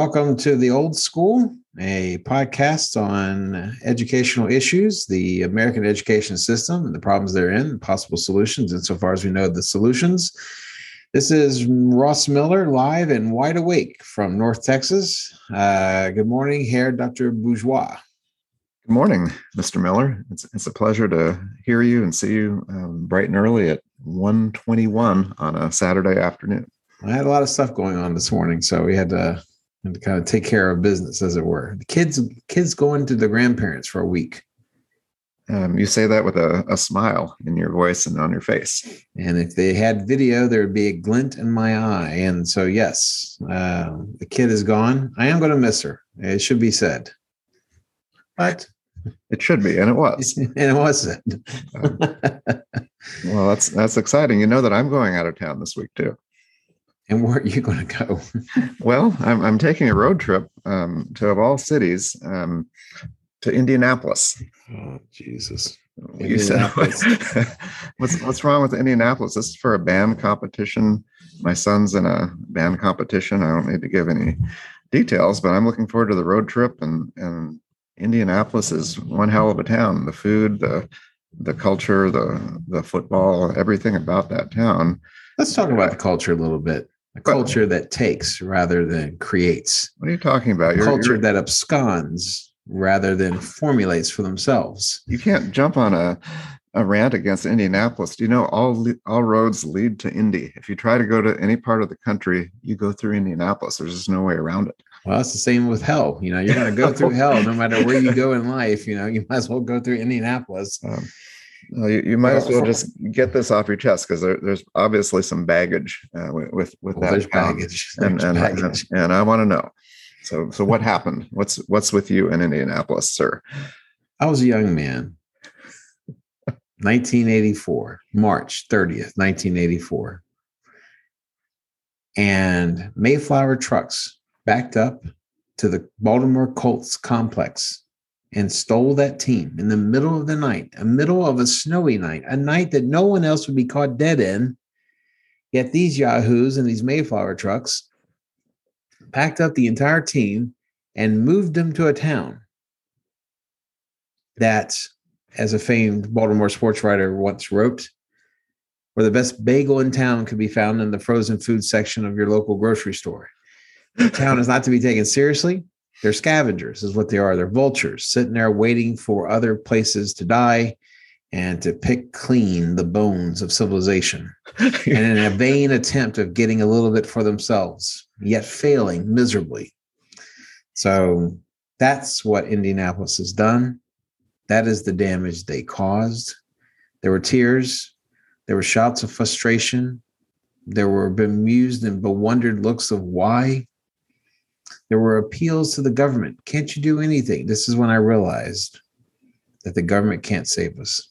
welcome to The Old School, a podcast on educational issues, the American education system, and the problems therein, possible solutions, and so far as we know, the solutions. This is Ross Miller, live and wide awake from North Texas. Good morning, Herr Dr. Bourgeois. Good morning, Mr. Miller. It's a pleasure to hear you and see you bright and early at 1:21 on a Saturday afternoon. I had a lot of stuff going on this morning, so we had to kind of take care of business, as it were. The kids going to the grandparents for a week. You say that with a smile in your voice and on your face. And if they had video, there would be a glint in my eye. And so, yes, the kid is gone. I am going to miss her. It should be said. But it should be, and it was. And it wasn't. Well, that's exciting. You know that I'm going out of town this week, too. And where are you going to go? Well, I'm taking a road trip to, of all cities, to Indianapolis. Oh, Jesus. You said, what's wrong with Indianapolis? This is for a band competition. My son's in a band competition. I don't need to give any details, but I'm looking forward to the road trip. And Indianapolis is one hell of a town. The food, the culture, the football, everything about that town. Let's talk about the culture a little bit. A culture that takes rather than creates. What are you talking about? Culture that absconds rather than formulates for themselves. You can't jump on a rant against Indianapolis. Do you know all roads lead to Indy? If you try to go to any part of the country, you go through Indianapolis. There's just no way around it. Well, it's the same with hell. You know, you're going to go through hell no matter where you go in life. You know, you might as well go through Indianapolis. You might as well just get this off your chest, because there's obviously some baggage with that. There's baggage. And I want to know. So what happened? What's with you in Indianapolis, sir? I was a young man. 1984, March 30th, 1984. And Mayflower trucks backed up to the Baltimore Colts complex and stole that team in the middle of the night, a middle of a snowy night, a night that no one else would be caught dead in. Yet these yahoos and these Mayflower trucks packed up the entire team and moved them to a town that, as a famed Baltimore sports writer once wrote, where the best bagel in town could be found in the frozen food section of your local grocery store. The town is not to be taken seriously. They're scavengers is what they are. They're vultures sitting there waiting for other places to die and to pick clean the bones of civilization. And in a vain attempt of getting a little bit for themselves, yet failing miserably. So that's what Indianapolis has done. That is the damage they caused. There were tears. There were shouts of frustration. There were bemused and bewondered looks of why. There were appeals to the government. Can't you do anything? This is when I realized that the government can't save us.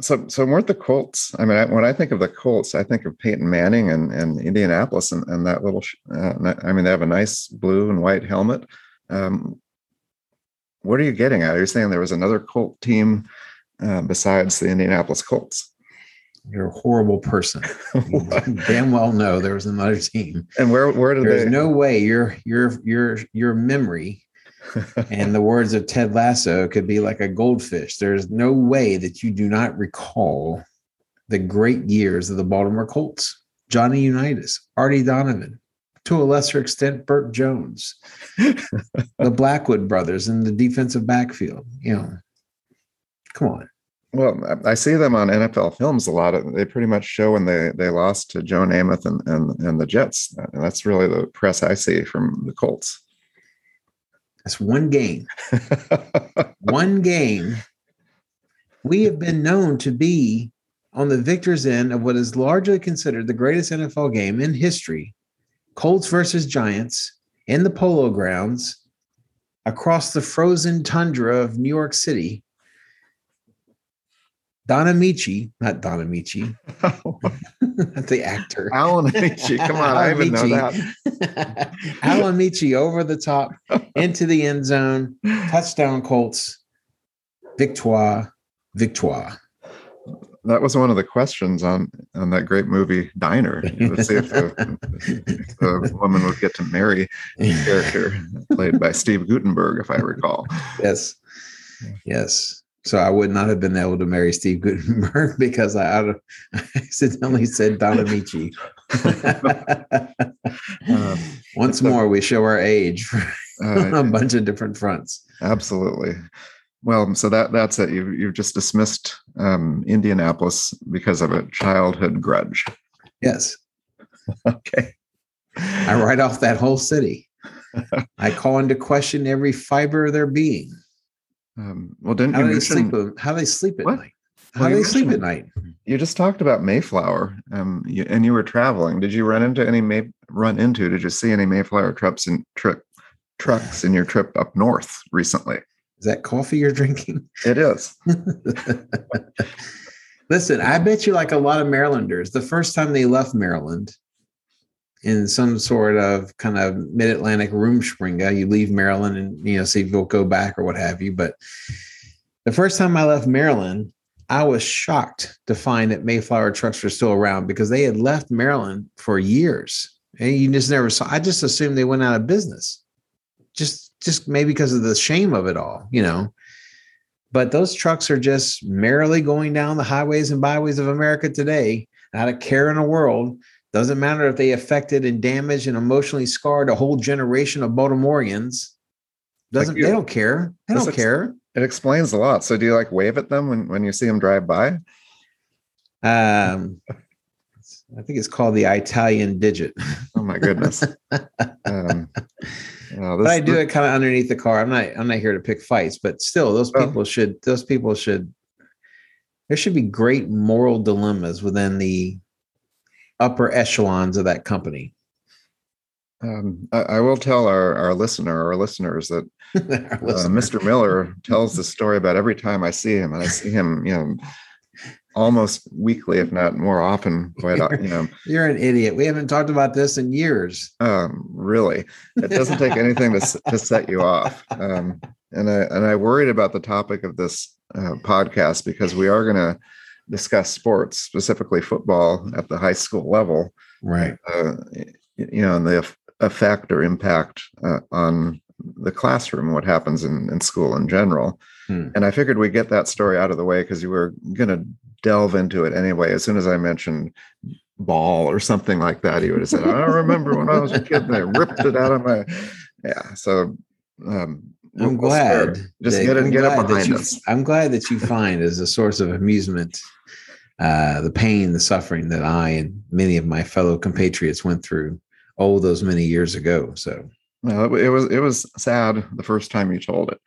So weren't the Colts? I mean, when I think of the Colts, I think of Peyton Manning and Indianapolis and that little, I mean, they have a nice blue and white helmet. What are you getting at? Are you saying there was another Colt team besides the Indianapolis Colts? You're a horrible person. You damn well know there was another team. And where did there's no way your memory and the words of Ted Lasso could be like a goldfish. There's no way that you do not recall the great years of the Baltimore Colts. Johnny Unitas, Artie Donovan, to a lesser extent, Burt Jones, the Blackwood brothers in the defensive backfield. You know, come on. Well, I see them on NFL films a lot. They pretty much show when they lost to Joe Namath and the Jets. And that's really the press I see from the Colts. That's one game. One game. We have been known to be on the victor's end of what is largely considered the greatest NFL game in history. Colts versus Giants in the Polo Grounds across the frozen tundra of New York City. Not Don Ameche, the actor. Alan Ameche, come on, I even know that. Alan Ameche over the top, into the end zone, touchdown Colts, victoire. that was one of the questions on that great movie Diner. To see if the woman would get to marry the character played by Steve Guttenberg, if I recall. Yes, yes. So I would not have been able to marry Steve Guttenberg because I accidentally said Don Ameche. Once more, we show our age on a bunch of different fronts. Absolutely. Well, so that's it. You've just dismissed Indianapolis because of a childhood grudge. Yes. Okay. I write off that whole city. I call into question every fiber of their being. Well, didn't you mention how they sleep at night? How they sleep at night? You just talked about Mayflower, and you were traveling. Did you Did you see any Mayflower trucks in your trip up north recently? Is that coffee you're drinking? It is. Listen, I bet you, like a lot of Marylanders, the first time they left Maryland in some sort of kind of mid-Atlantic Rumspringa, you leave Maryland and, see if you'll go back or what have you. But the first time I left Maryland, I was shocked to find that Mayflower trucks were still around because they had left Maryland for years. And you just never saw. I just assumed they went out of business. Just maybe because of the shame of it all, but those trucks are just merrily going down the highways and byways of America today. Not a care in the world. Doesn't matter if they affected and damaged and emotionally scarred a whole generation of Baltimoreans. They don't care. They don't care. It explains a lot. So do you wave at them when you see them drive by? I think it's called the Italian digit. Oh my goodness. But I do it kind of underneath the car. I'm not here to pick fights, but still, there should be great moral dilemmas within the upper echelons of that company. I will tell our listeners that Mr. Miller tells the story about every time I see him, and I see him, almost weekly, if not more often. You're an idiot. We haven't talked about this in years. Really, it doesn't take anything to set you off. And I worried about the topic of this podcast because we are going to discuss sports, specifically football, at the high school level, right? And the effect or impact on the classroom, what happens in school in general. And I figured we'd get that story out of the way because you were going to delve into it anyway. As soon as I mentioned ball or something like that, he would have said, I don't remember when I was a kid, and I ripped it out of my... Yeah, so... I'm glad. Just get it behind us. I'm glad that you find as a source of amusement the pain, the suffering that I and many of my fellow compatriots went through all those many years ago, so... No, it was sad the first time you told it,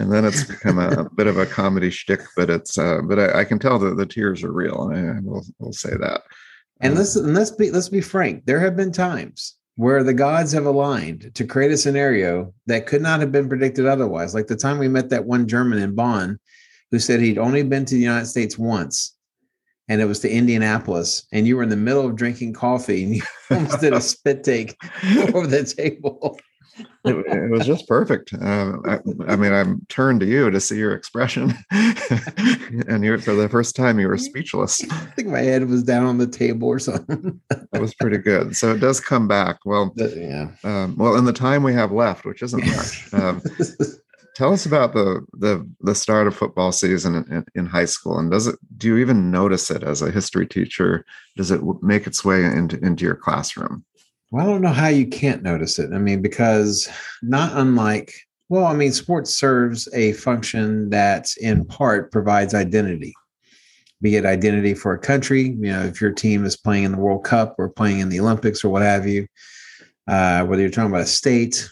and then it's become a bit of a comedy shtick. But it's but I can tell that the tears are real, and we'll say that. And let's be frank. There have been times where the gods have aligned to create a scenario that could not have been predicted otherwise. Like the time we met that one German in Bonn, who said he'd only been to the United States once. And it was to Indianapolis, and you were in the middle of drinking coffee, and you almost did a spit take over the table. It was just perfect. I'm turned to you to see your expression, and for the first time, you were speechless. I think my head was down on the table or something. That was pretty good. So it does come back. Well, yeah. Well, in the time we have left, which isn't much. Tell us about the start of football season in high school, and do you even notice it as a history teacher? Does it make its way into your classroom? Well, I don't know how you can't notice it. Because sports serves a function that in part provides identity, be it identity for a country. If your team is playing in the World Cup or playing in the Olympics or what have you, whether you're talking about a state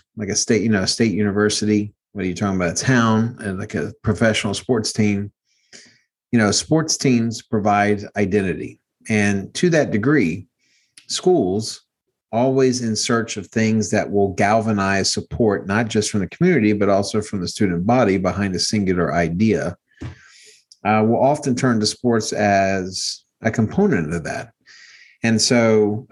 university. What are you talking about? A town and like a professional sports team. Sports teams provide identity. And to that degree, schools always in search of things that will galvanize support, not just from the community, but also from the student body behind a singular idea, will often turn to sports as a component of that. And so,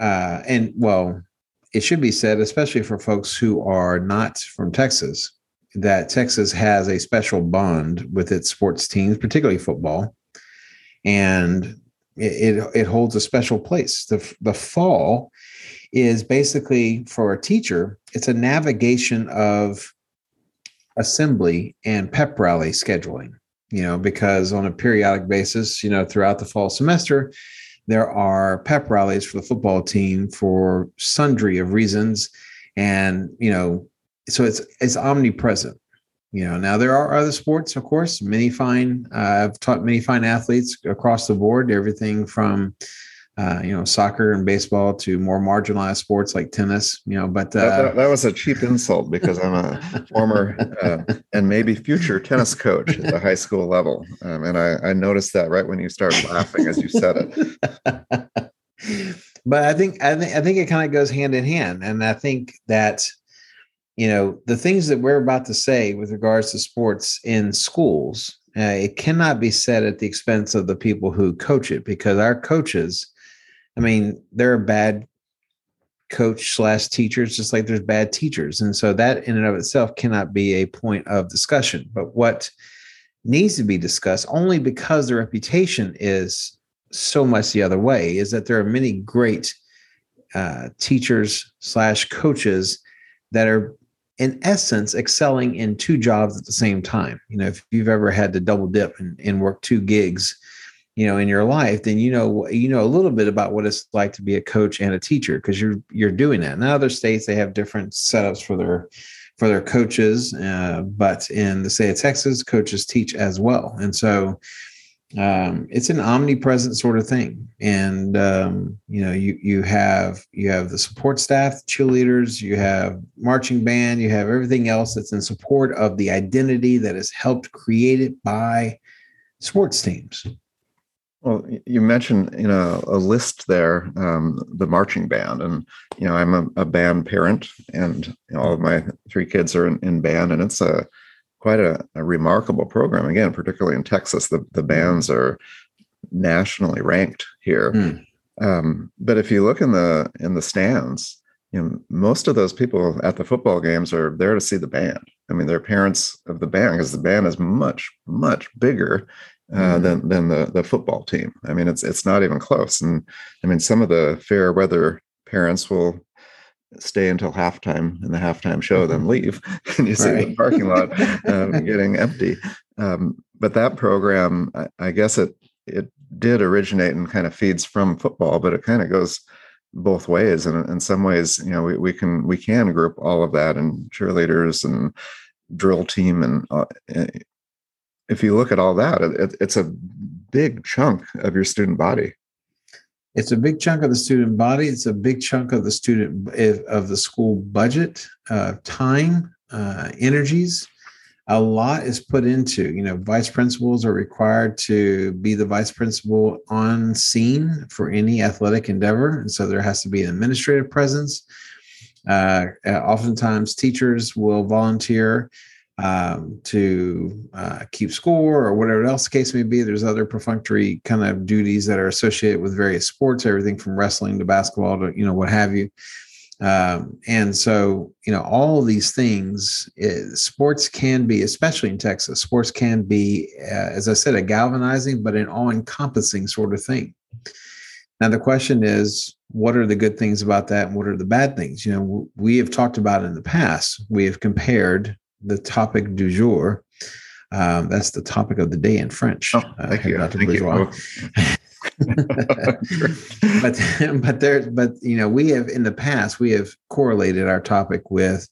it should be said, especially for folks who are not from Texas, that Texas has a special bond with its sports teams, particularly football, and it holds a special place. The fall is basically, for a teacher, it's a navigation of assembly and pep rally scheduling, because on a periodic basis, throughout the fall semester, there are pep rallies for the football team for sundry of reasons. And, so it's omnipresent. Now there are other sports, of course. I've taught many fine athletes across the board, everything from, soccer and baseball to more marginalized sports like tennis, but that was a cheap insult because I'm a former and maybe future tennis coach at the high school level. And I noticed that right when you started laughing as you said it. But I think it kind of goes hand in hand. And I think that, the things that we're about to say with regards to sports in schools, it cannot be said at the expense of the people who coach it, because our coaches, there are bad coach/teachers, just like there's bad teachers. And so that in and of itself cannot be a point of discussion. But what needs to be discussed, only because the reputation is so much the other way, is that there are many great teachers/coaches that are in essence excelling in two jobs at the same time. If you've ever had to double dip and work two gigs, in your life, then a little bit about what it's like to be a coach and a teacher, because you're doing that. In other states, they have different setups for their coaches, but in the state of Texas, coaches teach as well, and so it's an omnipresent sort of thing. And you have the support staff, cheerleaders, you have marching band, you have everything else that's in support of the identity that is helped create it by sports teams. Well, you mentioned a list there, the marching band, and I'm a band parent, and all of my three kids are in band, and it's quite a remarkable program. Again, particularly in Texas, the bands are nationally ranked here. Mm. But if you look in the stands, most of those people at the football games are there to see the band. They're parents of the band because the band is much, much bigger than the football team. It's not even close. And some of the fair weather parents will stay until halftime in the halftime show, then leave, and you see the parking lot getting empty. But that program, I guess it did originate and kind of feeds from football, but it kind of goes both ways. And in some ways, we can group all of that in cheerleaders and drill team. And if you look at all that, it's a big chunk of your student body. It's a big chunk of the student body. It's a big chunk of the school budget, time, energies. A lot is put into, vice principals are required to be the vice principal on scene for any athletic endeavor. And so there has to be an administrative presence. Oftentimes teachers will volunteer to keep score or whatever else the case may be. There's other perfunctory kind of duties that are associated with various sports, everything from wrestling to basketball to, what have you. And so, all of these things, sports can be, especially in Texas, sports can be, as I said, a galvanizing, but an all-encompassing sort of thing. Now, the question is, what are the good things about that? And what are the bad things? We have talked about it in the past. We have compared the topic du jour. That's the topic of the day in French. Oh, thank you. Dr. Bourgeois. But we have in the past, we have correlated our topic with,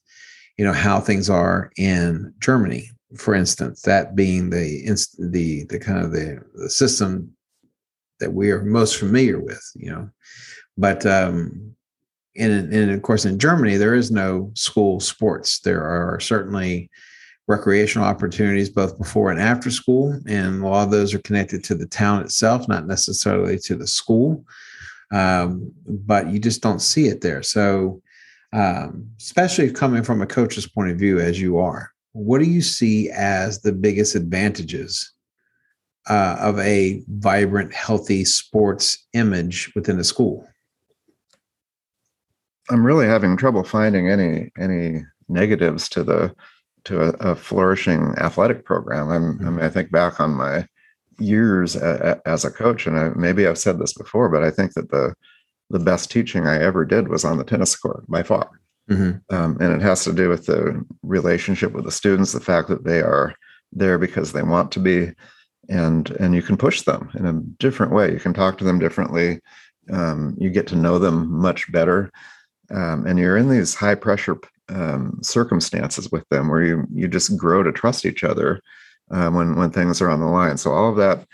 how things are in Germany, for instance, that being the kind of the system that we are most familiar with, but, and of course, in Germany, there is no school sports. There are certainly recreational opportunities both before and after school, and a lot of those are connected to the town itself, not necessarily to the school, but you just don't see it there. So especially coming from a coach's point of view, as you are, what do you see as the biggest advantages of a vibrant, healthy sports image within a school? I'm really having trouble finding any negatives to the to a flourishing athletic program. I mean, I think back on my years as a coach, and maybe I've said this before, but I think that the best teaching I ever did was on the tennis court by far. Mm-hmm. And it has to do with the relationship with the students, the fact that they are there because they want to be, and you can push them in a different way. You can talk to them differently. You get to know them much better. And you're in these high pressure circumstances with them where you just grow to trust each other when things are on the line. So all of that,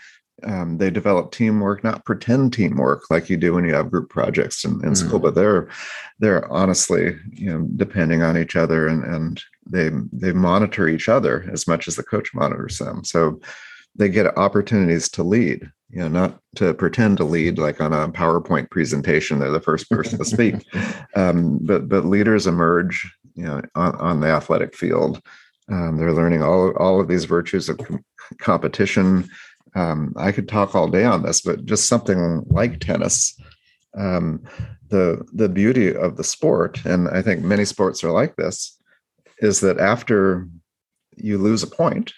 they develop teamwork, not pretend teamwork like you do when you have group projects in school, but they're honestly, depending on each other, and they monitor each other as much as the coach monitors them. So they get opportunities to lead, not to pretend to lead like on a PowerPoint presentation. They're the first person to speak, but leaders emerge, on the athletic field. They're learning all of these virtues of competition. I could talk all day on this, but just something like tennis, the beauty of the sport, and I think many sports are like this, is that after you lose a point,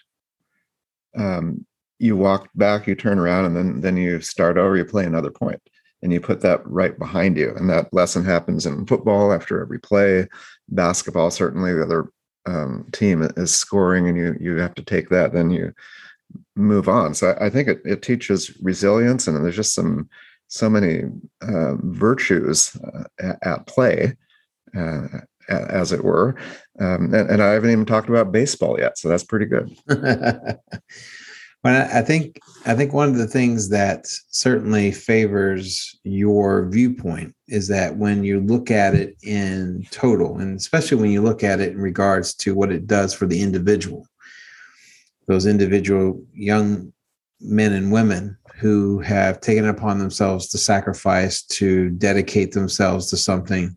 you walk back, you turn around, and then you start over, you play another point, and you put that right behind you. And that lesson happens in football after every play, basketball, certainly the other team is scoring, and you have to take that, then you move on. So I think it teaches resilience, and there's just so many virtues at play, as it were. And I haven't even talked about baseball yet, so that's pretty good. Well, I think one of the things that certainly favors your viewpoint is that when you look at it in total, and especially when you look at it in regards to what it does for the individual, those individual young men and women who have taken it upon themselves to sacrifice, to dedicate themselves to something,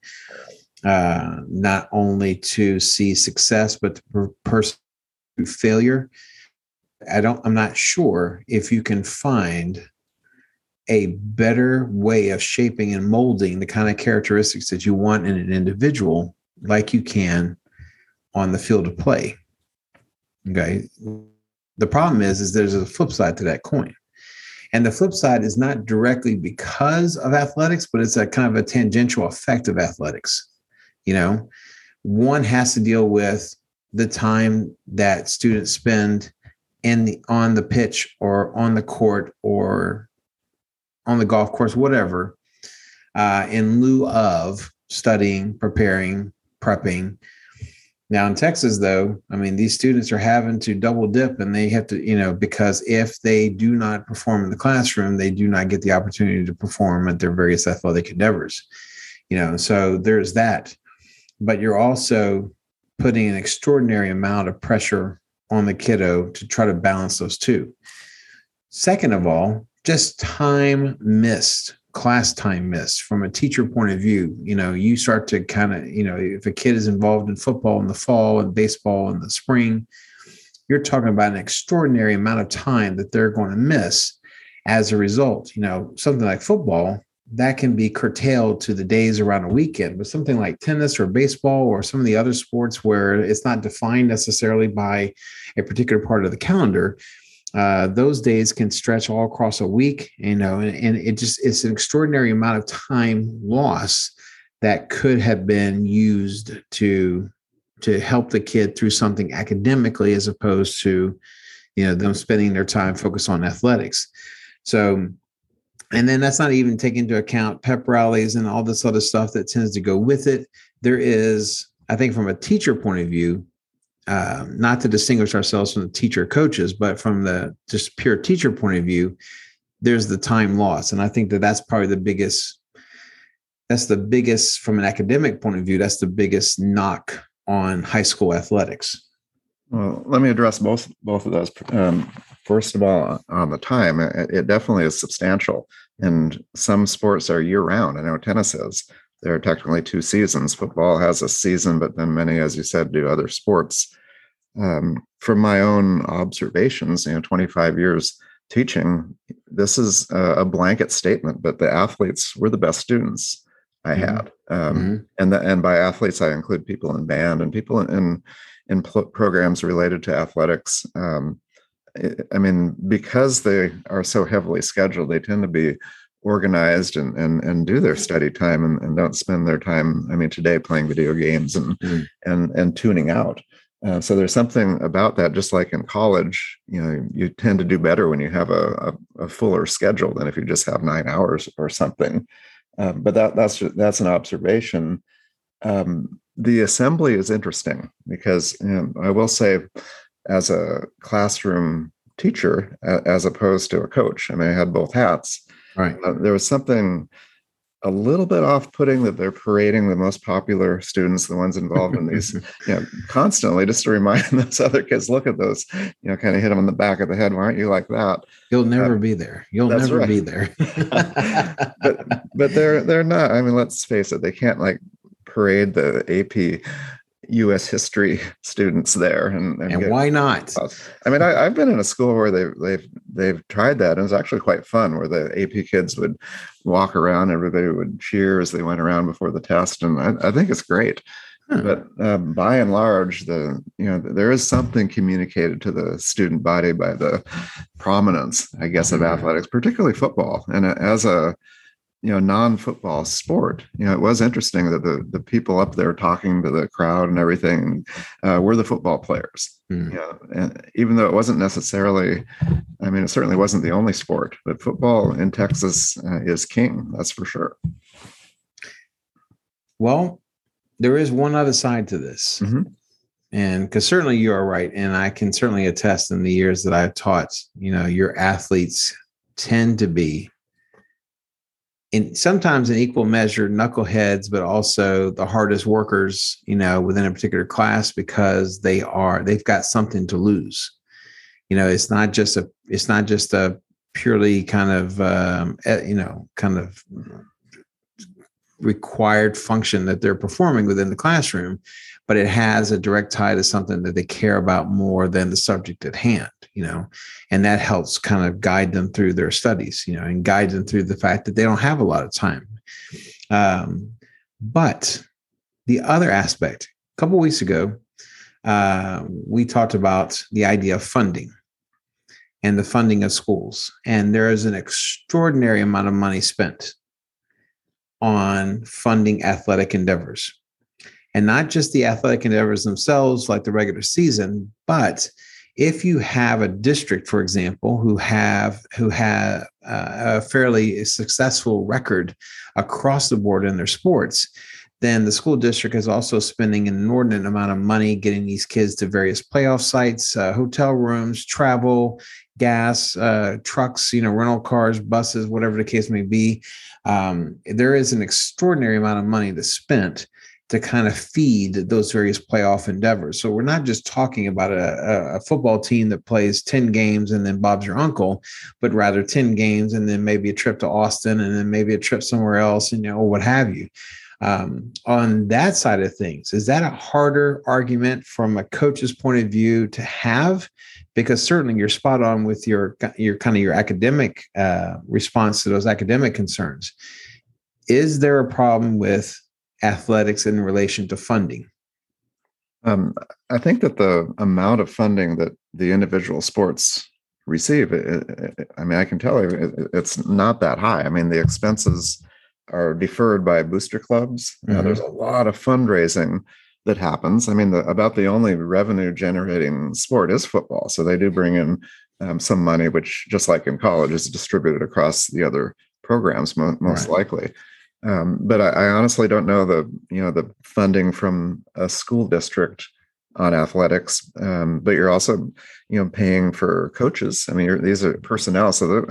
not only to see success, but to pursue failure. I'm not sure if you can find a better way of shaping and molding the kind of characteristics that you want in an individual like you can on the field of play. Okay. The problem is there's a flip side to that coin. And the flip side is not directly because of athletics, but it's a kind of a tangential effect of athletics. One has to deal with the time that students spend on the pitch or on the court or on the golf course, whatever, in lieu of studying, preparing, prepping. Now in Texas, though, I mean, these students are having to double dip, and they have to, because if they do not perform in the classroom, they do not get the opportunity to perform at their various athletic endeavors, so there's that. But you're also putting an extraordinary amount of pressure on the kiddo to try to balance those two. Second of all, just time missed. Class time missed from a teacher point of view. You start to kind of, if a kid is involved in football in the fall and baseball in the spring, you're talking about an extraordinary amount of time that they're going to miss as a result. Something like football that can be curtailed to the days around a weekend, but something like tennis or baseball or some of the other sports where it's not defined necessarily by a particular part of the calendar, those days can stretch all across a week, and it's an extraordinary amount of time loss that could have been used to help the kid through something academically, as opposed to, them spending their time focused on athletics. So, and then that's not even taking into account pep rallies and all this other stuff that tends to go with it. There is, I think, from a teacher point of view, not to distinguish ourselves from the teacher coaches, but from the just pure teacher point of view, there's the time loss. And I think that's probably that's the biggest from an academic point of view, that's the biggest knock on high school athletics. Well, let me address both of those. First of all, on the time, it definitely is substantial. And some sports are year round. I know tennis is. There are technically two seasons. Football has a season, but then many, as you said, do other sports. From my own observations, 25 years teaching, this is a blanket statement, but the athletes were the best students I had. And by athletes, I include people in band and people in in programs related to athletics. I mean, because they are so heavily scheduled, they tend to be organized and do their study time and don't spend their time, I mean, today playing video games and tuning out. So there's something about that, just like in college, you know, you tend to do better when you have a fuller schedule than if you just have 9 hours or something. But that's an observation. The assembly is interesting because, you know, I will say, as a classroom teacher, as opposed to a coach, I mean, I had both hats. Right. There was something a little bit off-putting that they're parading the most popular students, the ones involved in these, you know, constantly, just to remind those other kids, look at those, you know, kind of hit them on the back of the head. Why aren't you like that? You'll never be there. You'll never be there. But they're not. I mean, let's face it. They can't like parade the AP U.S. history students there, and why not? I mean, I've been in a school where they've tried that, and it's actually quite fun. Where the AP kids would walk around, everybody would cheer as they went around before the test, and I think it's great. Hmm. But by and large, there is something communicated to the student body by the prominence, I guess, of athletics, particularly football, and as a non-football sport. You know, it was interesting that the people up there talking to the crowd and everything were the football players. Mm. You know, and even though it wasn't necessarily, I mean, it certainly wasn't the only sport, but football in Texas is king. That's for sure. Well, there is one other side to this. Mm-hmm. And because certainly you are right. And I can certainly attest in the years that I've taught, you know, your athletes tend to be, and sometimes in equal measure, knuckleheads, but also the hardest workers, you know, within a particular class, because they've got something to lose. You know, it's not just a purely kind of, kind of required function that they're performing within the classroom, but it has a direct tie to something that they care about more than the subject at hand. You know, and that helps kind of guide them through their studies, you know, and guide them through the fact that they don't have a lot of time. But the other aspect, a couple of weeks ago, we talked about the idea of funding and the funding of schools. And there is an extraordinary amount of money spent on funding athletic endeavors, and not just the athletic endeavors themselves, like the regular season, but if you have a district, for example, who have a fairly successful record across the board in their sports, then the school district is also spending an inordinate amount of money getting these kids to various playoff sites, hotel rooms, travel, gas, trucks, you know, rental cars, buses, whatever the case may be. There is an extraordinary amount of money that's spent to kind of feed those various playoff endeavors. So we're not just talking about a football team that plays 10 games and then Bob's your uncle, but rather 10 games and then maybe a trip to Austin and then maybe a trip somewhere else, and, you know, or what have you. On that side of things, is that a harder argument from a coach's point of view to have? Because certainly you're spot on with your academic response to those academic concerns. Is there a problem with athletics in relation to funding? I think that the amount of funding that the individual sports receive, I mean, I can tell you it's not that high. I mean, the expenses are deferred by booster clubs. Mm-hmm. There's a lot of fundraising that happens. I mean, about the only revenue generating sport is football. So they do bring in some money, which, just like in college, is distributed across the other programs, most right. likely. But I honestly don't know the funding from a school district on athletics. But you're also, you know, paying for coaches. I mean, these are personnel. So,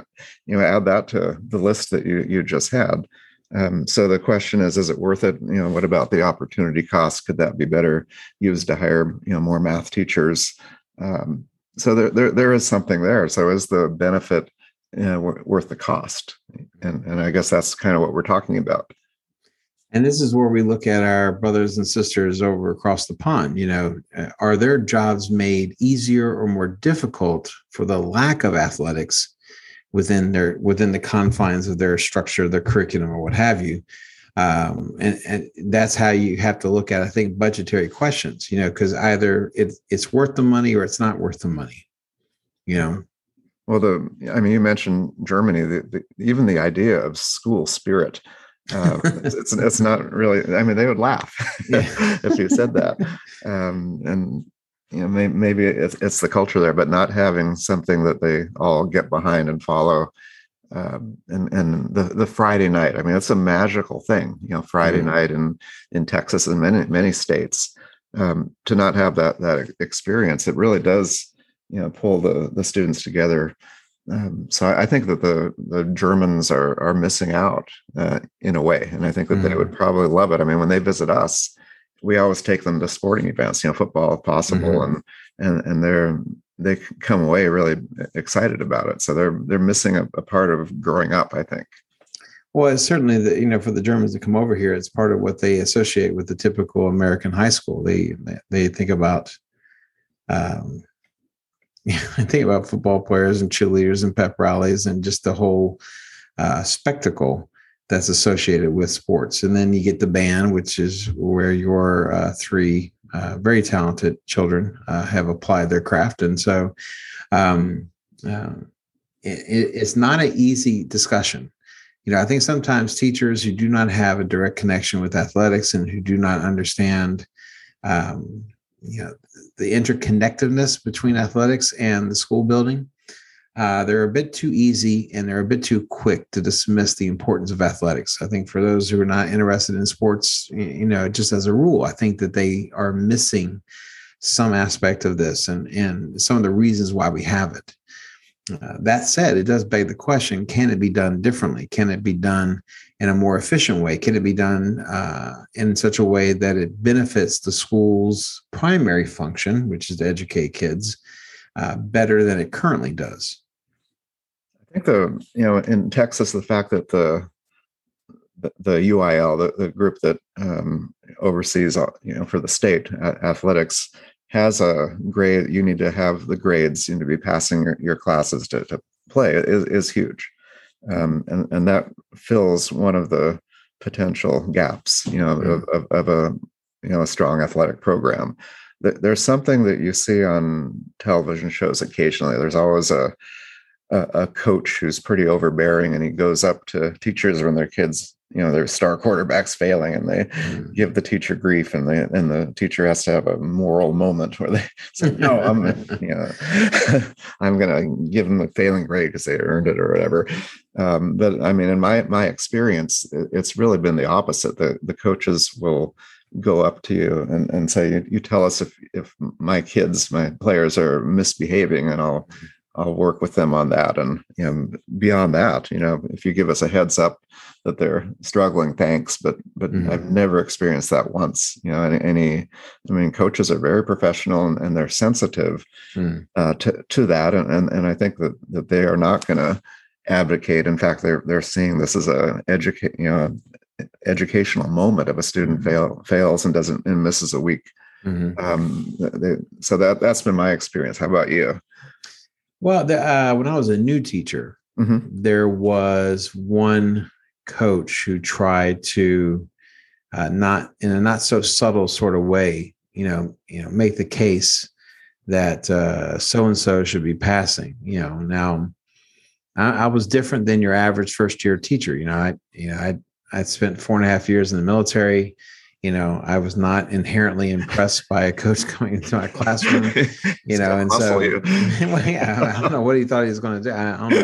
you know, add that to the list that you just had. So the question is it worth it? You know, what about the opportunity cost? Could that be better used to hire, you know, more math teachers? So there is something there. So is the benefit worth the cost? And I guess that's kind of what we're talking about. And this is where we look at our brothers and sisters over across the pond. You know, are their jobs made easier or more difficult for the lack of athletics within the confines of their structure, their curriculum, or what have you? And that's how you have to look at, I think, budgetary questions, you know, because either it's worth the money or it's not worth the money, you know. Well, you mentioned Germany, even the idea of school spirit, it's not really, I mean, they would laugh if you said that. And, you know, maybe it's the culture there, but not having something that they all get behind and follow. And the Friday night, I mean, it's a magical thing, you know, Friday night in Texas and many states, to not have that experience. It really does, you know, pull the students together. So I think that the Germans are missing out in a way. And I think that they would probably love it. I mean, when they visit us, we always take them to sporting events, you know, football if possible. And they come away really excited about it. So they're missing a part of growing up, I think. Well, it's certainly that, you know, for the Germans to come over here, it's part of what they associate with the typical American high school. They think about, I think about football players and cheerleaders and pep rallies and just the whole spectacle that's associated with sports. And then you get the band, which is where your three very talented children have applied their craft. And so it's not an easy discussion. You know, I think sometimes teachers who do not have a direct connection with athletics and who do not understand, you know, the interconnectedness between athletics and the school building, they're a bit too easy and they're a bit too quick to dismiss the importance of athletics. I think for those who are not interested in sports, you know, just as a rule, I think that they are missing some aspect of this and some of the reasons why we have it. That said, it does beg the question, can it be done differently? Can it be done in a more efficient way? Can it be done in such a way that it benefits the school's primary function, which is to educate kids, better than it currently does? I think in Texas, the fact that the UIL, the group that oversees, you know, for the state athletics, has a grade. You need to have the grades, you need to be passing your classes to play is huge. And that fills one of the potential gaps, you know, of a, you know, a strong athletic program. There's something that you see on television shows occasionally. There's always a coach who's pretty overbearing, and he goes up to teachers when their kids, you know, their star quarterback's failing, and they give the teacher grief, and the teacher has to have a moral moment where they say, "No, I'm, you know, I'm going to give them a failing grade because they earned it or whatever." But I mean, in my experience, it's really been the opposite. The coaches will go up to you and say, "You tell us if my players are misbehaving, and I'll work with them on that." And, you know, beyond that, you know, if you give us a heads up that they're struggling, thanks. But I've never experienced that once, you know, coaches are very professional and they're sensitive to that. And I think that they are not going to advocate. In fact, they're seeing this as educational moment if a student fails and misses a week. So that's been my experience. How about you? Well, when I was a new teacher, there was one coach who tried to, not in a not so subtle sort of way, you know, make the case that so and so should be passing. You know, now I was different than your average first year teacher. You know, I spent 4.5 years in the military. You know, I was not inherently impressed by a coach coming into my classroom, you know, and so I don't know what he thought he was going to do. I don't know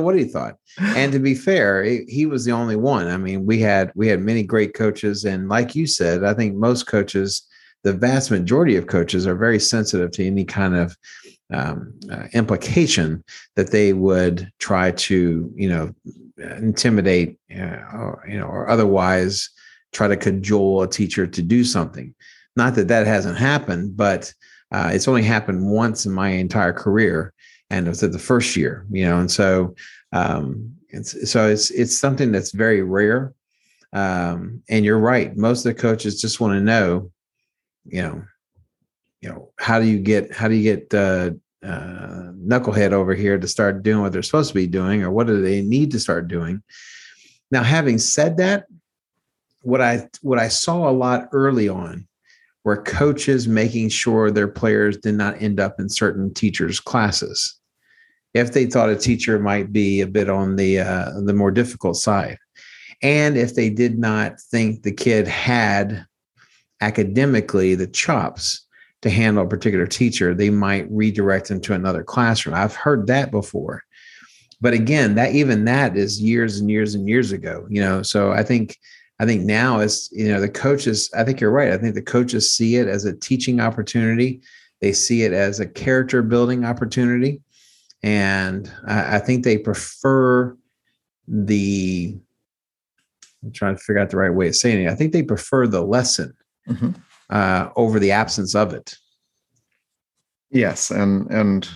what he thought. And to be fair, he was the only one. I mean, we had many great coaches. And like you said, I think most coaches, the vast majority of coaches, are very sensitive to any kind of implication that they would try to, you know, intimidate, or otherwise try to cajole a teacher to do something. Not that hasn't happened, but it's only happened once in my entire career, and it was at the first year, you know. And so it's something that's very rare. And you're right; most of the coaches just want to know, you know, how do you get knucklehead over here to start doing what they're supposed to be doing, or what do they need to start doing? Now, having said that, what I saw a lot early on were coaches making sure their players did not end up in certain teachers' classes if they thought a teacher might be a bit on the more difficult side. And if they did not think the kid had academically the chops to handle a particular teacher, they might redirect them to another classroom. I've heard that before. But again, that is years and years and years ago, you know. So I think now it's, you know, the coaches, I think you're right. I think the coaches see it as a teaching opportunity. They see it as a character building opportunity. And I think they prefer I'm trying to figure out the right way of saying it. I think they prefer the lesson over the absence of it. Yes. And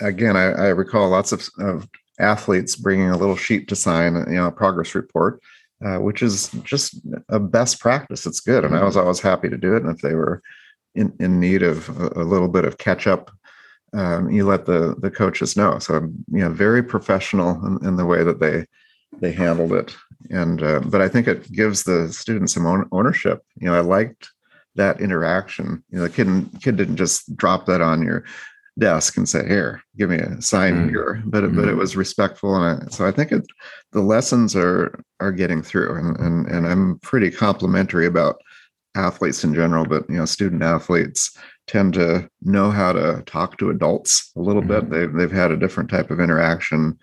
again, I recall lots of athletes bringing a little sheet to sign, you know, a progress report, which is just a best practice. It's good. And I was always happy to do it. And if they were in need of a little bit of catch up, you let the coaches know. So, you know, very professional in the way that they handled it. And, but I think it gives the students some ownership. You know, I liked that interaction. You know, the kid didn't just drop that on your desk and say, "Here, give me a sign here," but it was respectful. And so I think the lessons are getting through, and I'm pretty complimentary about athletes in general, but, you know, student athletes tend to know how to talk to adults a little bit. They've had a different type of interaction.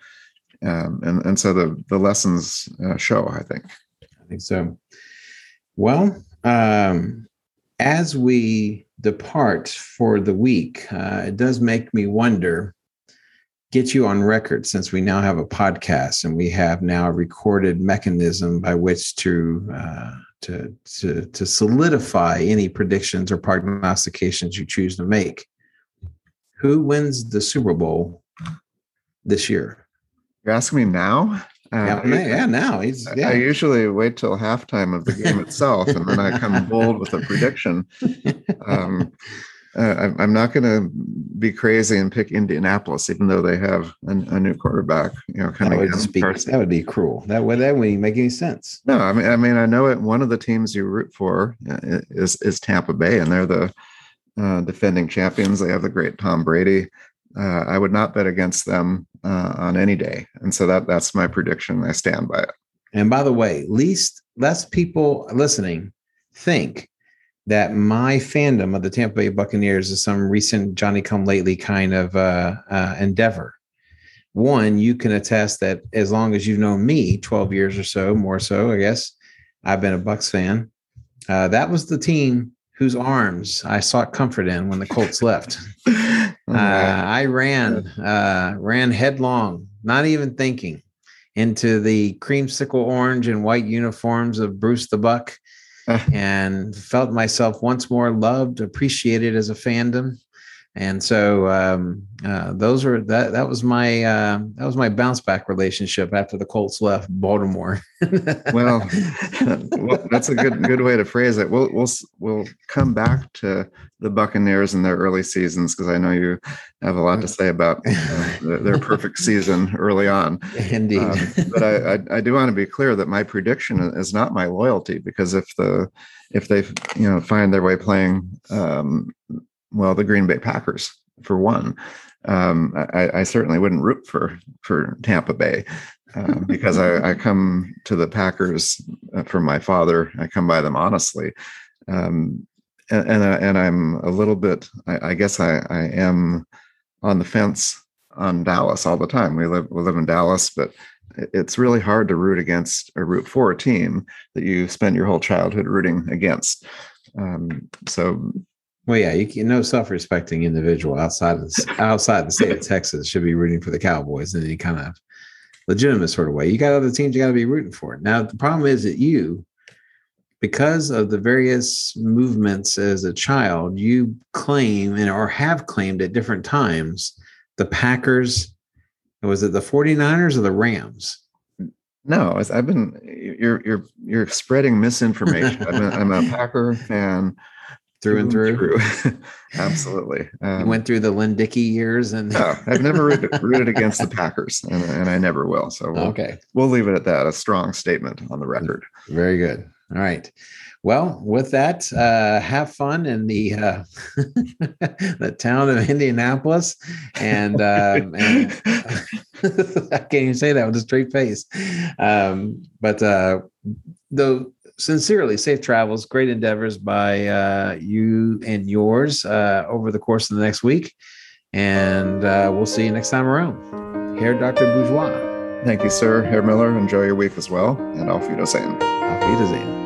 And so the lessons show, I think. I think so. Well, as we depart for the week, it does make me wonder, get you on record, since we now have a podcast and we have now a recorded mechanism by which to solidify any predictions or prognostications you choose to make. Who wins the Super Bowl this year? You're asking me now? Now. I usually wait till halftime of the game itself, and then I come bold with a prediction. I'm not going to be crazy and pick Indianapolis, even though they have a new quarterback. You know, that would be cruel. That wouldn't make any sense. No, I mean, I know it. One of the teams you root for is Tampa Bay, and they're the defending champions. They have the great Tom Brady. I would not bet against them on any day. And so that's my prediction. I stand by it. And by the way, less people listening think that my fandom of the Tampa Bay Buccaneers is some recent Johnny-come-lately kind of endeavor. One, you can attest that as long as you've known me, 12 years or so, more so, I guess, I've been a Bucs fan. That was the team whose arms I sought comfort in when the Colts left. I ran headlong, not even thinking, into the creamsicle orange and white uniforms of Bruce the Buck, and felt myself once more loved, appreciated as a fandom. And so that was my bounce back relationship after the Colts left Baltimore. Well, that's a good way to phrase it. We'll come back to the Buccaneers in their early seasons, because I know you have a lot to say about their perfect season early on. Indeed. But I do want to be clear that my prediction is not my loyalty, because if they you know, find their way playing well, the Green Bay Packers, for one. I certainly wouldn't root for Tampa Bay because I come to the Packers from my father. I come by them honestly, and I'm a little bit. I guess I am on the fence on Dallas all the time. We live in Dallas, but it's really hard to root against or root for a team that you spent your whole childhood rooting against. So. Well, yeah, no self-respecting individual outside the state of Texas should be rooting for the Cowboys in any kind of legitimate sort of way. You got other teams you got to be rooting for. Now, the problem is that because of the various movements as a child, you claim or have claimed at different times the Packers. Was it the 49ers or the Rams? No, you're spreading misinformation. I'm a Packer fan. Through and through. Absolutely. You went through the Lynn Dickey years, and no, I've never rooted against the Packers, and I never will. So we'll leave it at that. A strong statement on the record. Very good. All right. Well, with that, have fun in the town of Indianapolis, and I can't even say that with a straight face. Though, sincerely, safe travels, great endeavors by you and yours over the course of the next week, and we'll see you next time around. Herr Dr. Bourgeois. Thank you, sir. Herr Miller, enjoy your week as well, and auf Wiedersehen. Auf Wiedersehen.